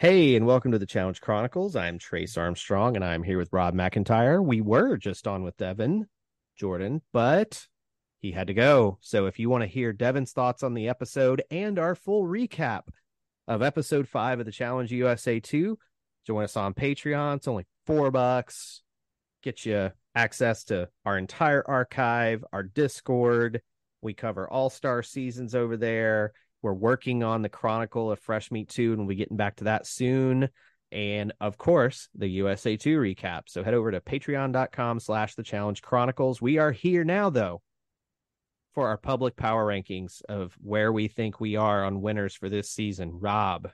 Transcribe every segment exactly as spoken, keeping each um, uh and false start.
Hey, and welcome to the Challenge Chronicles. I'm Trace Armstrong, and I'm here with Rob McIntyre. We were just on with Devin Jordan, but he had to go. So if you want to hear Devin's thoughts on the episode and our full recap of episode five of the Challenge U S A two, join us on Patreon. It's only four bucks. Get you access to our entire archive, our Discord. We cover All-Star seasons over there. We're working on the Chronicle of Fresh Meat two, and we'll be getting back to that soon. And, of course, the U S A two recap. So head over to patreon.com slash the Challenge Chronicles. We are here now, though, for our public power rankings of where we think we are on winners for this season. Rob,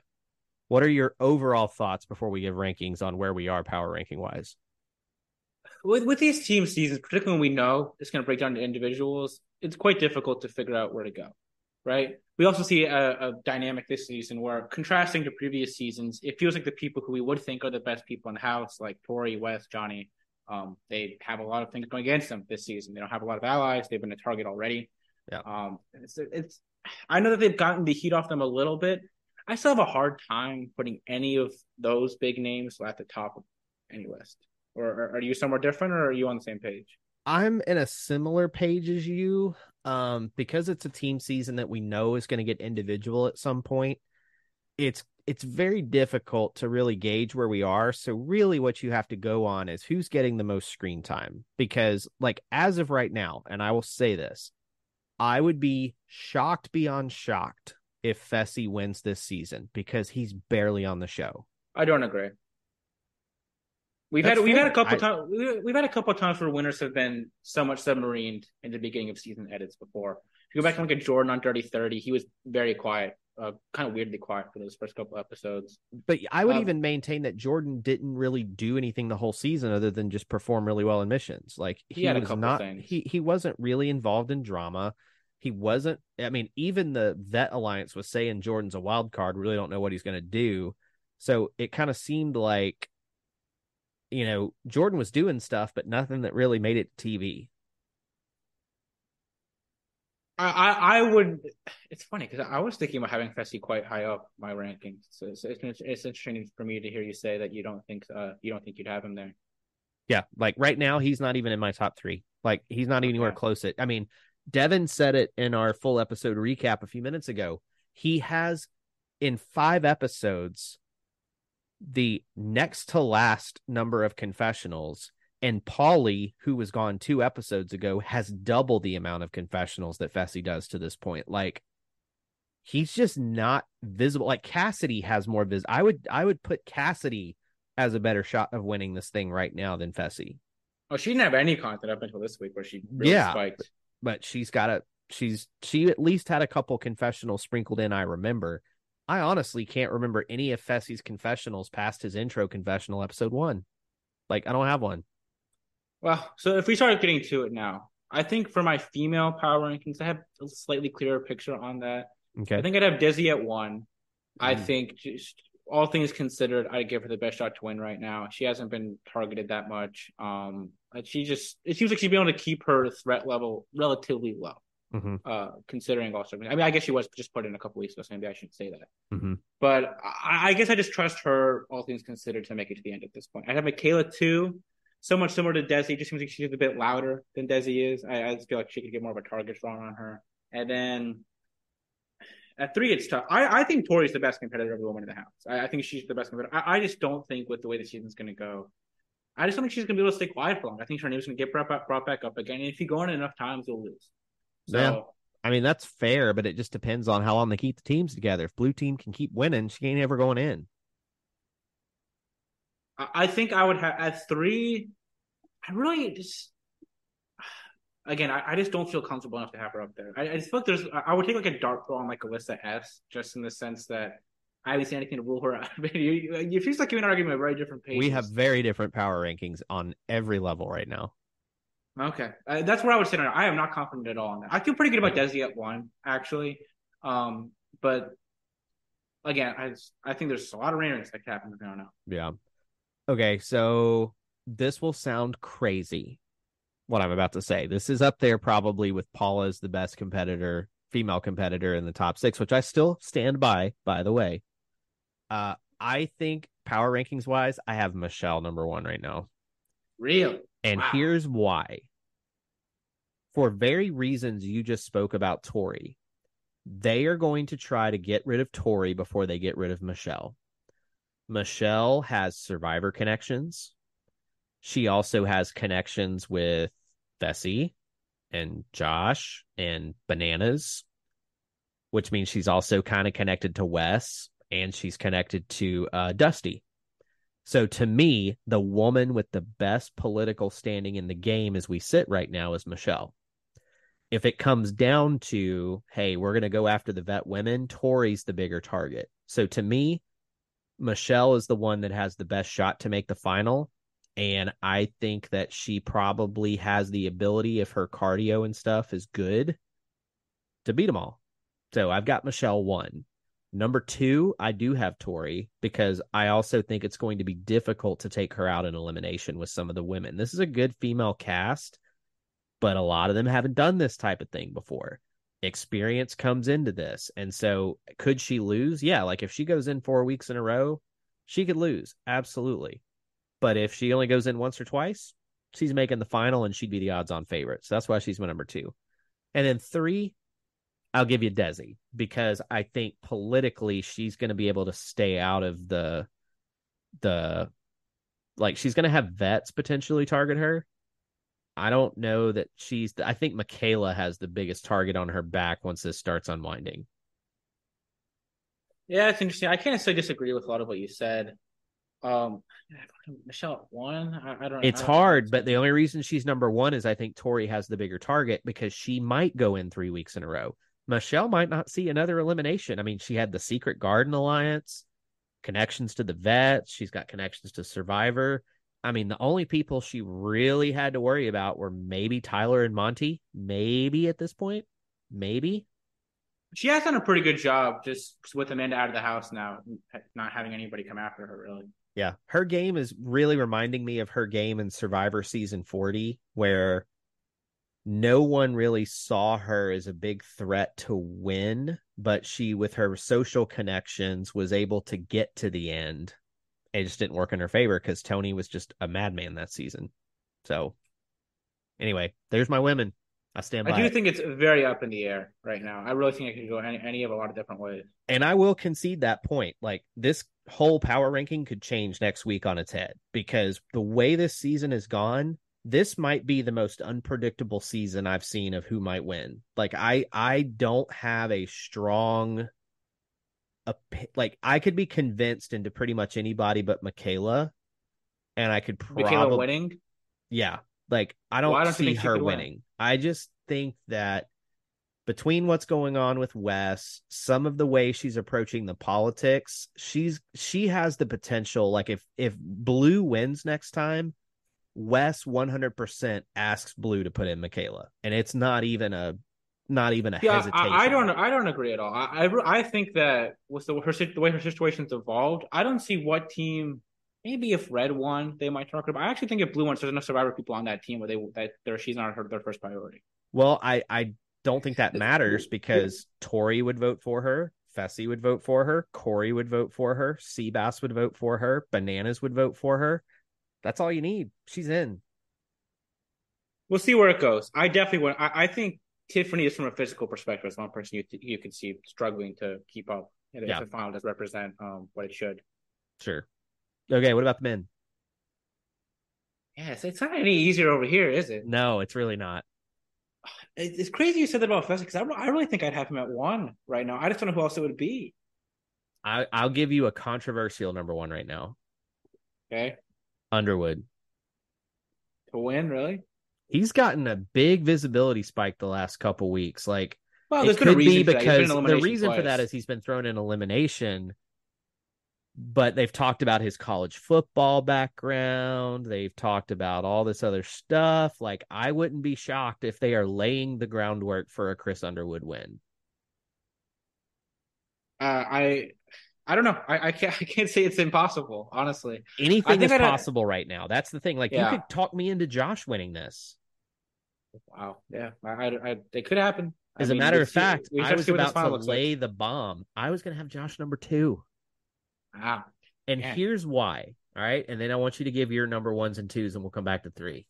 what are your overall thoughts before we give rankings on where we are power ranking-wise? With, with these team seasons, particularly when we know it's going to break down to individuals, it's quite difficult to figure out where to go. Right. We also see a, a dynamic this season where, contrasting to previous seasons, it feels like the people who we would think are the best people in the house, like Tori, Wes, Johnny, um, they have a lot of things going against them this season. They don't have a lot of allies. They've been a target already. Yeah. Um, it's, it's. I know that they've gotten the heat off them a little bit. I still have a hard time putting any of those big names at the top of any list. Or, or are you somewhere different, or are you on the same page? I'm in a similar page as you, um, because it's a team season that we know is going to get individual at some point. It's it's very difficult to really gauge where we are. So really what you have to go on is who's getting the most screen time, because like as of right now, and I will say this, I would be shocked beyond shocked if Fessy wins this season, because he's barely on the show. I don't agree. We've That's had we've fair. had a couple I, times we, we've had a couple of times where winners have been so much submarined in the beginning of season edits before. If you go back and look at Jordan on Dirty Thirty, he was very quiet, uh, kind of weirdly quiet for those first couple episodes. But I would um, even maintain that Jordan didn't really do anything the whole season other than just perform really well in missions. Like he, he had was a couple not things. he he wasn't really involved in drama. He wasn't. I mean, even the Vet Alliance was saying Jordan's a wild card. We really don't know what he's going to do. So it kind of seemed like, you know, Jordan was doing stuff, but nothing that really made it T V. I I would. It's funny because I was thinking about having Fessy quite high up my rankings. So it's, it's it's interesting for me to hear you say that you don't think uh you don't think you'd have him there. Yeah, like right now he's not even in my top three. Like he's not okay. anywhere close. It. I mean, Devin said it in our full episode recap a few minutes ago. He has in five episodes the next to last number of confessionals, and Pauly, who was gone two episodes ago, has double the amount of confessionals that Fessy does to this point. Like he's just not visible. Like Cassidy has more vis. I would, I would put Cassidy as a better shot of winning this thing right now than Fessy. Oh, she didn't have any content up until this week where she really yeah, spiked. But she's got a, she's, she at least had a couple confessionals sprinkled in. I remember. I honestly can't remember any of Fessy's confessionals past his intro confessional episode one. Like, I don't have one. Well, so if we start getting to it now, I think for my female power rankings, I have a slightly clearer picture on that. Okay. I think I'd have Dizzy at one. Mm. I think just all things considered, I'd give her the best shot to win right now. She hasn't been targeted that much. Um, she just, it seems like she'd be able to keep her threat level relatively low. Mm-hmm. Uh, considering also, I mean, I guess she was just put in a couple weeks ago, so maybe I shouldn't say that. Mm-hmm. But I, I guess I just trust her, all things considered, to make it to the end at this point. I'd have Michaela too, so much similar to Desi. Just seems like she's a bit louder than Desi is. I, I just feel like she could get more of a target drawn on her. And then at three, it's tough. I, I think Tori's the best competitor of the woman in the house. I, I think she's the best competitor. I, I just don't think with the way the season's going to go, I just don't think she's going to be able to stay quiet for long. I think her name's going to get brought, brought back up again. And if you go on enough times, you'll lose. So, yeah. I mean, that's fair, but it just depends on how long they keep the teams together. If blue team can keep winning, she ain't ever going in. I think I would have at three. I really just, again, I, I just don't feel comfortable enough to have her up there. I, I just feel like there's, I would take like a dart throw on like Alyssa S, just in the sense that I haven't seen anything to rule her out. It feels like you're arguing at very different pages. We have very different power rankings on every level right now. Okay, uh, that's where I would sit on it. I am not confident at all on that. I feel pretty good about Desi at one, actually. Um, but again, I just, I think there's a lot of randomness that could happen. I don't know. Yeah. Okay, so this will sound crazy, what I'm about to say. This is up there probably with Paula's the best competitor, female competitor in the top six, which I still stand by, by the way. Uh, I think power rankings wise, I have Michelle number one right now. Really? And wow. Here's why. For very reasons you just spoke about Tori. They are going to try to get rid of Tori before they get rid of Michelle. Michelle has Survivor connections. She also has connections with Bessie and Josh and Bananas, which means she's also kind of connected to Wes and she's connected to uh, Dusty. So to me, the woman with the best political standing in the game as we sit right now is Michelle. If it comes down to, hey, we're going to go after the vet women, Tori's the bigger target. So to me, Michelle is the one that has the best shot to make the final. And I think that she probably has the ability, if her cardio and stuff is good, to beat them all. So I've got Michelle one. Number two, I do have Tori, because I also think it's going to be difficult to take her out in elimination with some of the women. This is a good female cast, but a lot of them haven't done this type of thing before. Experience comes into this. And so could she lose? Yeah. Like if she goes in four weeks in a row, she could lose. Absolutely. But if she only goes in once or twice, she's making the final and she'd be the odds on favorite. So that's why she's my number two. And then three, I'll give you Desi, because I think politically she's going to be able to stay out of the, the, like she's going to have vets potentially target her. I don't know that she's... I think Michaela has the biggest target on her back once this starts unwinding. Yeah, it's interesting. I can't say disagree with a lot of what you said. Um, Michelle won? I, I don't know. It's hard, but the only reason she's number one is I think Tori has the bigger target because she might go in three weeks in a row. Michelle might not see another elimination. I mean, she had the Secret Garden Alliance, connections to the vets. She's got connections to Survivor. I mean, the only people she really had to worry about were maybe Tyler and Monty. Maybe at this point. Maybe. She has done a pretty good job just with Amanda out of the house now, not having anybody come after her, really. Yeah. Her game is really reminding me of her game in Survivor Season forty, where no one really saw her as a big threat to win, but she, with her social connections, was able to get to the end. It just didn't work in her favor because Tony was just a madman that season. So anyway, there's my women. I stand by I do it. Think it's very up in the air right now. I really think it could go any, any of a lot of different ways. And I will concede that point. Like this whole power ranking could change next week on its head because the way this season has gone, this might be the most unpredictable season I've seen of who might win. Like I, I don't have a strong... A, like I could be convinced into pretty much anybody but Michaela, and I could probably Michaela winning. Yeah, like I don't, well, I don't see her winning. Win. I just think that between what's going on with Wes, some of the way she's approaching the politics, she's she has the potential. Like if if Blue wins next time, Wes one hundred percent asks Blue to put in Michaela, and it's not even a. Not even a yeah, hesitation. I, I don't. I don't agree at all. I I, I think that with the, her the way her situation's evolved, I don't see what team. Maybe if Red won, they might talk about. I actually think if Blue won, there's enough Survivor people on that team where they that there she's not her their first priority. Well, I I don't think that matters because Tori would vote for her, Fessy would vote for her, Corey would vote for her, Seabass would vote for her, Bananas would vote for her. That's all you need. She's in. We'll see where it goes. I definitely would. I, I think. Tiffany is, from a physical perspective, is one person you you can see struggling to keep up. And yeah. If the final does represent um, what it should. Sure. Okay, what about the men? Yes, it's not any easier over here, is it? No, it's really not. It's crazy you said that about Fessy, because I, I really think I'd have him at one right now. I just don't know who else it would be. I, I'll give you a controversial number one right now. Okay. Underwood. To win, really? He's gotten a big visibility spike the last couple weeks. Like, well, there's it could be because the reason twice. for that is he's been thrown in elimination, but they've talked about his college football background. They've talked about all this other stuff. Like, I wouldn't be shocked if they are laying the groundwork for a Chris Underwood win. Uh, I, I don't know. I, I can't. I can't say it's impossible. Honestly, anything is I'd, possible right now. That's the thing. Like yeah. You could talk me into Josh winning this. Wow. Yeah. I. I, I it could happen. As I mean, a matter of fact, I was about to lay like. the bomb. I was going to have Josh number two. Wow. And yeah. here's why. All right. And then I want you to give your number ones and twos, and we'll come back to three.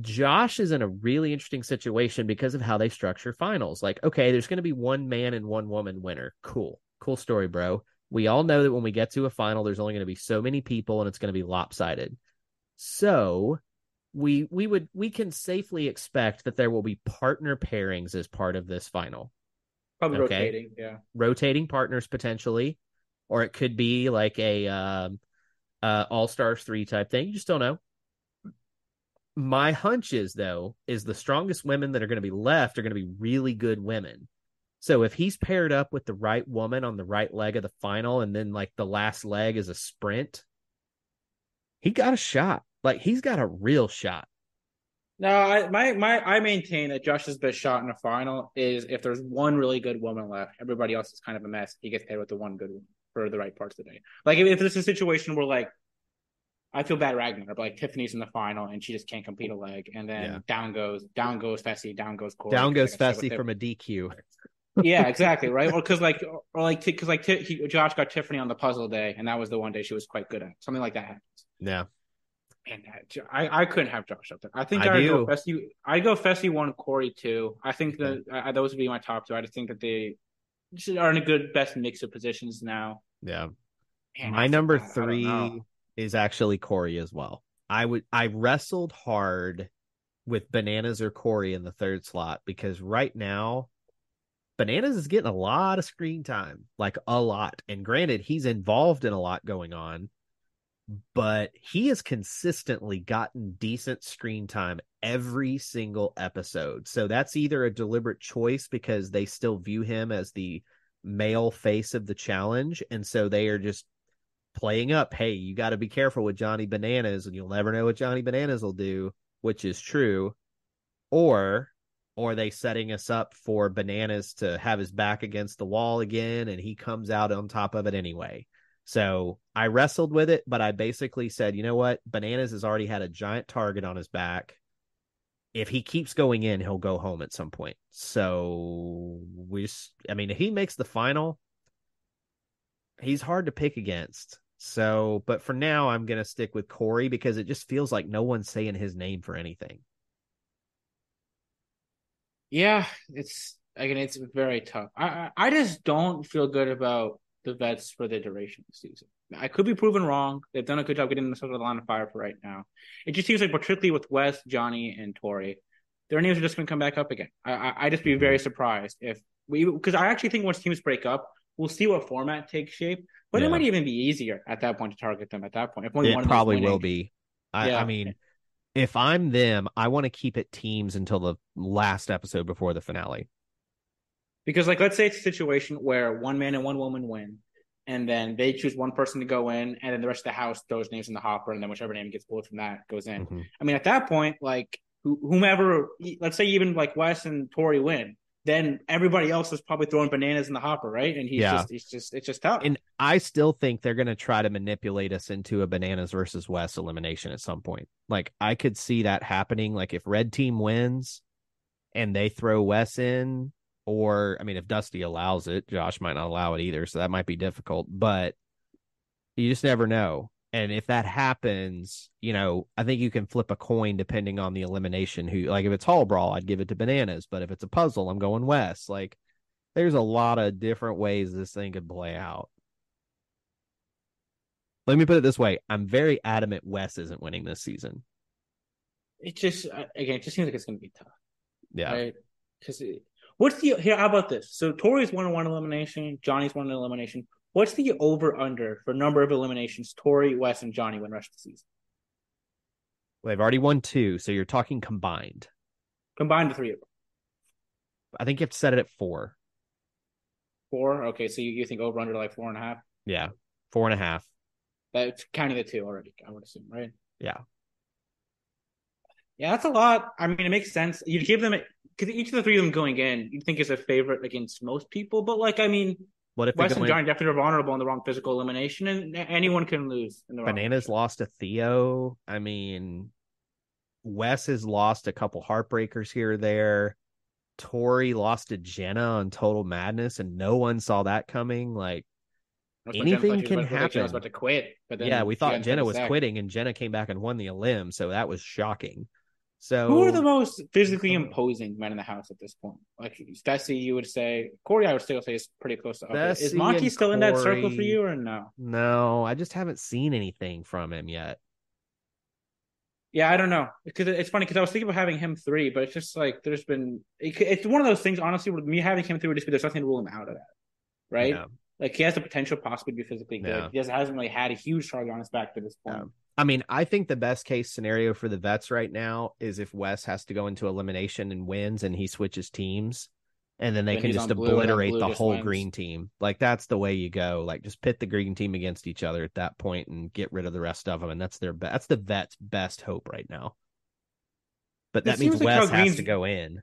Josh is in a really interesting situation because of how they structure finals. Like, okay, there's going to be one man and one woman winner. Cool. Cool story, bro. We all know that when we get to a final, there's only going to be so many people and it's going to be lopsided. So we, we would, we can safely expect that there will be partner pairings as part of this final. Probably okay? rotating. Yeah. Rotating partners potentially, or it could be like a, um, uh, All-Stars three type thing. You just don't know. My hunch is, though, is the strongest women that are going to be left are going to be really good women. So if he's paired up with the right woman on the right leg of the final, and then like the last leg is a sprint, he got a shot. Like, he's got a real shot. No, I my, my I maintain that Josh's best shot in a final is if there's one really good woman left. Everybody else is kind of a mess. He gets paired with the one good one for the right parts of the day. Like, if, if there's a situation where, like, I feel bad Ragnar, but like Tiffany's in the final and she just can't compete a leg. And then yeah. down goes, down goes Fessy, down goes Corey. Down goes like Fessy from a D Q. Yeah, exactly. Right. Or cause like, or like, cause like he, Josh got Tiffany on the puzzle day and that was the one day she was quite good at. Something like that happens. Yeah. And I, I couldn't have Josh up there. I think I I'd do. go Fessy. I go Fessy one, Corey two. I think that I, those would be my top two. I just think that they are in a good best mix of positions now. Yeah. Man, my number I, three. I is actually Corey as well. I would I wrestled hard with Bananas or Corey in the third slot because right now Bananas is getting a lot of screen time, like a lot. And granted, he's involved in a lot going on, but he has consistently gotten decent screen time every single episode. So that's either a deliberate choice because they still view him as the male face of the challenge, and so they are just playing up, hey, you got to be careful with Johnny Bananas and you'll never know what Johnny Bananas will do, which is true, or or they setting us up for Bananas to have his back against the wall again and he comes out on top of it anyway. So I wrestled with it, but I basically said, you know what, Bananas has already had a giant target on his back. If he keeps going in, he'll go home at some point. So we just, I mean, if he makes the final, he's hard to pick against. So, but for now, I'm going to stick with Corey because it just feels like no one's saying his name for anything. Yeah, it's, again, it's very tough. I I just don't feel good about the vets for the duration of the season. I could be proven wrong. They've done a good job getting themselves out the line of fire for right now. It just seems like, particularly with Wes, Johnny, and Tori, their names are just going to come back up again. I, I I just be very surprised if we, because I actually think once teams break up, we'll see what format takes shape, but yeah. It might even be easier at that point to target them at that point. If only it one probably winning, will be. I, yeah. I mean, if I'm them, I want to keep it teams until the last episode before the finale. Because, like, let's say it's a situation where one man and one woman win, and then they choose one person to go in, and then the rest of the house throws names in the hopper, and then whichever name gets pulled from that goes in. Mm-hmm. I mean, at that point, like, whomever, let's say even, like, Wes and Tori win, then everybody else is probably throwing Bananas in the hopper, right? And he's yeah. just, he's just, it's just tough. And I still think they're going to try to manipulate us into a Bananas versus West elimination at some point. Like, I could see that happening. Like, if Red Team wins and they throw Wes in, or, I mean, if Dusty allows it, Josh might not allow it either. So that might be difficult, but you just never know. And if that happens, you know, I think you can flip a coin depending on the elimination. Who, like, if it's Hall Brawl, I'd give it to Bananas. But if it's a puzzle, I'm going West. Like, there's a lot of different ways this thing could play out. Let me put it this way. I'm very adamant Wes isn't winning this season. It just, again, it just seems like it's going to be tough. Yeah. Right? Because what's the, here, how about this? So Tori's won one elimination. Johnny's won an elimination. What's the over-under for number of eliminations Tori, Wes, and Johnny win rest of the season? Well, they've already won two, so you're talking combined. Combined the three of them. I think you have to set it at four. Four? Okay, so you, you think over-under like four and a half? Yeah, four and a half. That's counting the two already, I would assume, right? Yeah. Yeah, that's a lot. I mean, it makes sense. You'd give them, because each of the three of them going in, you'd think is a favorite against most people, but like, I mean... What if Wes and Johnny definitely are vulnerable in the wrong physical elimination, and anyone can lose in the wrong Bananas position. Lost to Theo. I mean, Wes has lost a couple heartbreakers here or there. Tori lost to Jenna on Total Madness, and no one saw that coming. Like, Anything can happen. I was about to quit, but then yeah, we thought Jenna was quitting, and Jenna came back and won the Elim, so that was shocking. So who are the most physically imposing men in the house at this point? Like Stacey, you would say. Corey, I would still say is pretty close to up there. Is Monty still in that circle for you or no? No, I just haven't seen anything from him yet. Yeah, I don't know. Because it's funny because I was thinking about having him three, but it's just like there's been it, it's one of those things. Honestly, with me having him three, would just be there's nothing to rule him out of that, right? Yeah. Like he has the potential possibly to be physically good. Yeah. He hasn't really had a huge target on his back to this point. Yeah. I mean, I think the best case scenario for the vets right now is if Wes has to go into elimination and wins and he switches teams and then they then can just obliterate blue, the whole wins. Green team. Like that's the way you go. Like just pit the green team against each other at that point and get rid of the rest of them. And that's their be- that's the vet's best hope right now. But that means like Wes has Green's... to go in.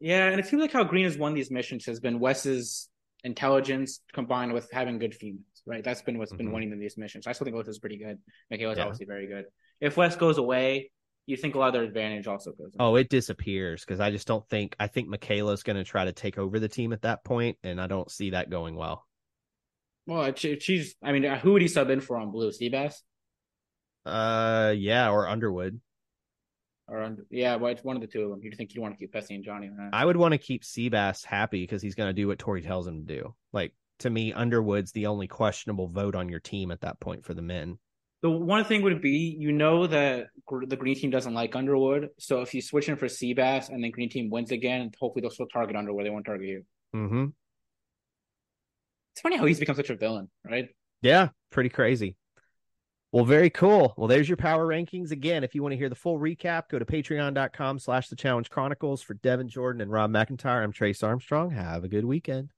Yeah. And it seems like how Green has won these missions has been Wes's intelligence combined with having good females, right? That's been what's mm-hmm. been winning in these missions. I still think Otis is pretty good. Michaela's yeah. obviously very good. If West goes away, you think a lot of their advantage also goes away. Oh, it disappears because I just don't think I think Michaela's going to try to take over the team at that point, and I don't see that going well. Well, she's I mean, who would he sub in for on blue? Seabass? Uh, yeah, or Underwood. Or under, yeah, well, it's one of the two of them. You think you want to keep Bessie and Johnny? Right? I would want to keep Seabass happy because he's going to do what Tori tells him to do. Like, to me, Underwood's the only questionable vote on your team at that point for the men. The one thing would be, you know that the green team doesn't like Underwood. So if you switch in for Seabass and then green team wins again, hopefully they'll still target Underwood. They won't target you. Mm-hmm. It's funny how he's become such a villain, right? Yeah, pretty crazy. Well, very cool. Well, there's your power rankings. Again, if you want to hear the full recap, go to patreon dot com slash the Challenge Chronicles. For Devin Jordan and Rob McIntyre, I'm Trace Armstrong. Have a good weekend.